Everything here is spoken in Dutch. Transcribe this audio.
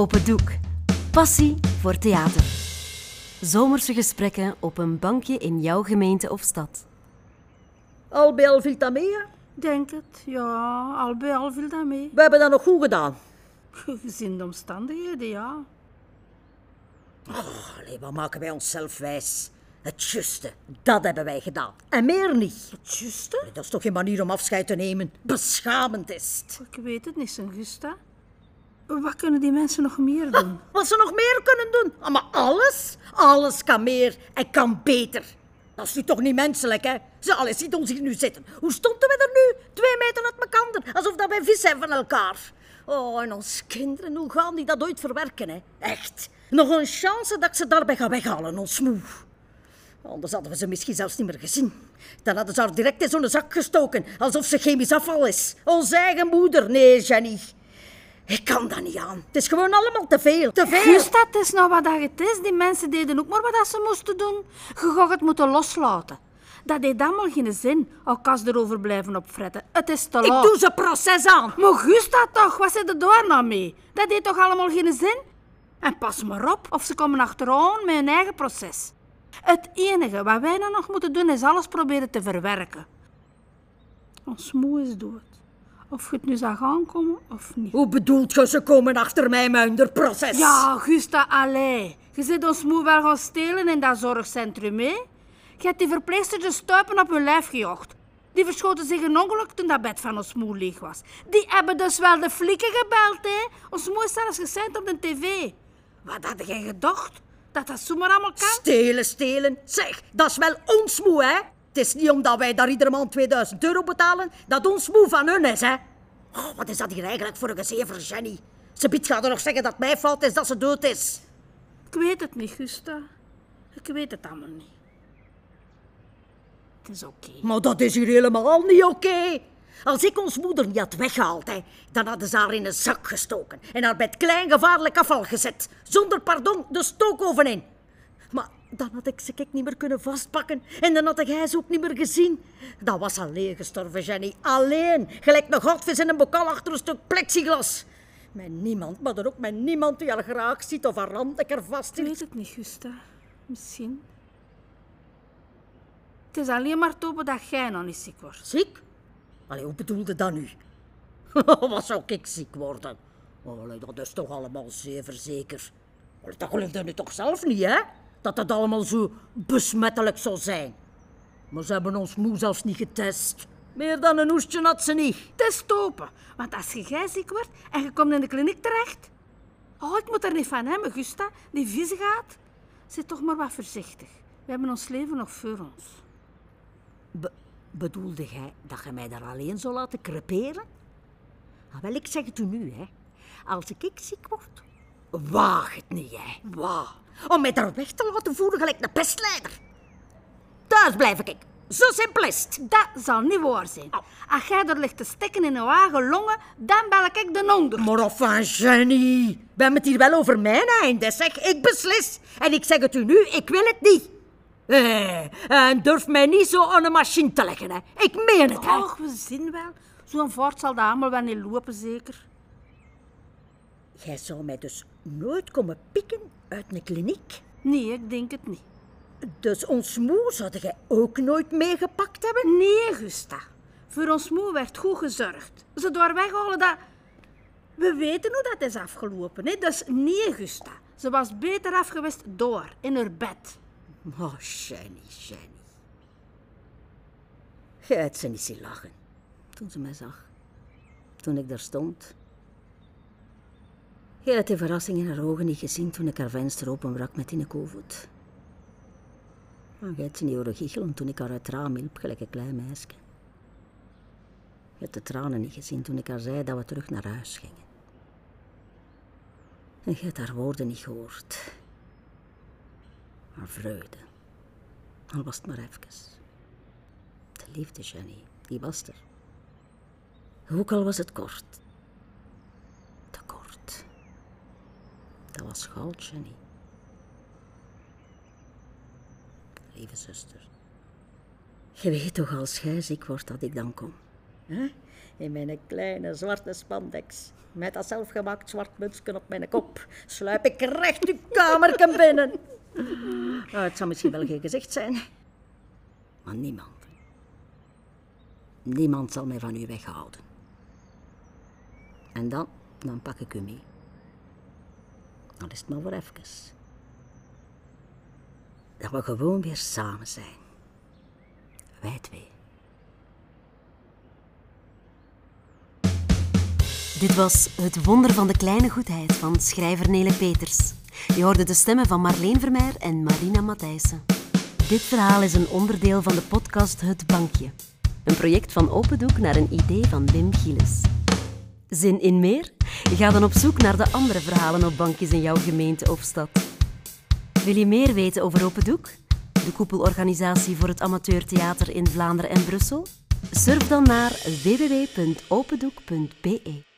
Opendoek. Passie voor theater. Zomerse gesprekken op een bankje in jouw gemeente of stad. Al bij al viel dat mee, hè? Denk het, ja. Al bij al viel dat mee. We hebben dat nog goed gedaan. Gezien de omstandigheden, ja. Oh, allee, wat maken wij onszelf wijs? Het juiste, dat hebben wij gedaan. En meer niet. Het juiste? Dat is toch geen manier om afscheid te nemen? Beschamend is het. Ik weet het niet, Augusta. Wat kunnen die mensen nog meer doen? Ha, wat ze nog meer kunnen doen? Ah, maar alles? Alles kan meer en kan beter. Dat is nu toch niet menselijk, hè? Allee, ziet ons hier nu zitten. Hoe stonden we er nu? 2 meter uit mekander. Alsof dat wij vis zijn van elkaar. Oh, en onze kinderen, hoe gaan die dat ooit verwerken, hè? Echt. Nog een chance dat ik ze daarbij ga weghalen, ons moe. Anders hadden we ze misschien zelfs niet meer gezien. Dan hadden ze haar direct in zo'n zak gestoken, alsof ze chemisch afval is. Onze eigen moeder. Nee, Jenny. Ik kan dat niet aan. Het is gewoon allemaal te veel. Te veel. Juist, dat is nou wat dat het is. Die mensen deden ook maar wat ze moesten doen. Je gaat het moeten loslaten. Dat deed allemaal geen zin. Ook als erover blijven op fretten. Het is te laat. Ik doe ze proces aan. Maar Gusta toch, wat zit er daar nou mee? Dat deed toch allemaal geen zin? En pas maar op, of ze komen achteraan met hun eigen proces. Het enige wat wij dan nog moeten doen, is alles proberen te verwerken. Ons moe is dood. Of je het nu zag aankomen, of niet. Hoe bedoelt je, ze komen achter mij met hun proces? Ja, Gusta, allee. Je zit ons moe wel gaan stelen in dat zorgcentrum, hè? Je hebt die verpleegstertjes stuipen op hun lijf gejocht. Die verschoten zich een ongeluk toen dat bed van ons moe leeg was. Die hebben dus wel de flikken gebeld, hè? Ons moe is zelfs geseind op de tv. Wat had jij gedacht? Dat dat zomaar allemaal kan? Stelen. Zeg, dat is wel ons moe, hè? Het is niet omdat wij daar iedere maand €2000 betalen, dat ons moe van hun is, hè? Oh, wat is dat hier eigenlijk voor een gezever, Jenny? Ze biedt gaat er nog zeggen dat het mijn fout is dat ze dood is. Ik weet het niet, Gusta. Ik weet het allemaal niet. Het is oké. Maar dat is hier helemaal niet oké. Als ik ons moeder niet had weggehaald, hè, dan hadden ze haar in een zak gestoken en haar bij het klein gevaarlijk afval gezet. Zonder pardon de stookoven in. Maar dan had ik ze niet meer kunnen vastpakken en dan had ik hij ze ook niet meer gezien. Dat was alleen gestorven, Jenny. Alleen. Gelijk nog goudvis in een bokal achter een stuk plexiglas. Met niemand, maar dan ook met niemand die haar graag ziet of haar hand er vast in. Ik weet het niet, Gusta. Misschien. Het is alleen maar topen dat jij nog niet ziek wordt. Ziek? Allee, hoe bedoelde dat nu? Wat zou ik ziek worden? Allee, dat is toch allemaal zeer zeker. Allee, dat geloofde nu toch zelf niet, hè? Dat dat allemaal zo besmettelijk zou zijn. Maar ze hebben ons moe zelfs niet getest. Meer dan een hoestje had ze niet. Het is topen. Want als jij ziek wordt en je komt in de kliniek terecht... Oh, ik moet er niet van hebben, Gusta. Die vies gaat. Zit toch maar wat voorzichtig. We hebben ons leven nog voor ons. Bedoelde jij dat je mij daar alleen zou laten creperen? Nou, wel, ik zeg het u nu, hè. Als ik ziek word, waag het niet, hè. Waag. Om mij daar weg te laten voeren gelijk een pestleider. Thuis blijf ik. Zo simpel is het. Dat zal niet waar zijn. Oh. Als jij er ligt te stikken in je eigen longen, dan bel ik de onder. Maar enfin, Jenny. We hebben het hier wel over mijn einde, zeg. Ik beslis. En ik zeg het u nu, ik wil het niet. En durf mij niet zo aan een machine te leggen, hè. Ik meen het, hè. Och, we zien wel. Zo'n voort zal dat allemaal wel niet lopen, zeker. Jij zou mij dus nooit komen pikken uit een kliniek? Nee, ik denk het niet. Dus ons moe zou jij ook nooit meegepakt hebben? Nee, Gusta. Voor ons moe werd goed gezorgd. Ze door weghalen dat... We weten hoe dat is afgelopen, hè. Dus nee, Gusta. Ze was beter af geweest door, in haar bed. Oh, Jenny. Jij hebt ze niet zien lachen toen ze mij zag. Toen ik daar stond. Jij hebt de verrassing in haar ogen niet gezien toen ik haar venster openbrak met die koevoet. Jij hebt ze niet horen giechelen toen ik haar uit het raam hielp, gelijk een klein meisje. Jij hebt de tranen niet gezien toen ik haar zei dat we terug naar huis gingen. En jij hebt haar woorden niet gehoord. Haar vreugde. Al was het maar even. De liefde, Jenny, die was er. Ook al was het kort. Te kort. Dat was goud, Jenny. Lieve zuster. Je weet toch als jij ziek wordt dat ik dan kom. Hè? In mijn kleine zwarte spandex, met dat zelfgemaakt zwart mutsje op mijn kop, sluip ik recht uw kamerken binnen. Nou, het zou misschien wel geen gezicht zijn, maar niemand zal mij van u weghouden. En dan pak ik u mee. Dan is het maar voor even. Dat we gewoon weer samen zijn. Wij twee. Dit was Het Wonder van de Kleine Goedheid van schrijver Nele Peters. Je hoorde de stemmen van Marleen Vermeer en Marina Mathijsen. Dit verhaal is een onderdeel van de podcast Het Bankje. Een project van Opendoek naar een idee van Wim Gieles. Zin in meer? Ga dan op zoek naar de andere verhalen op bankjes in jouw gemeente of stad. Wil je meer weten over Opendoek, de koepelorganisatie voor het amateurtheater in Vlaanderen en Brussel? Surf dan naar www.opendoek.be.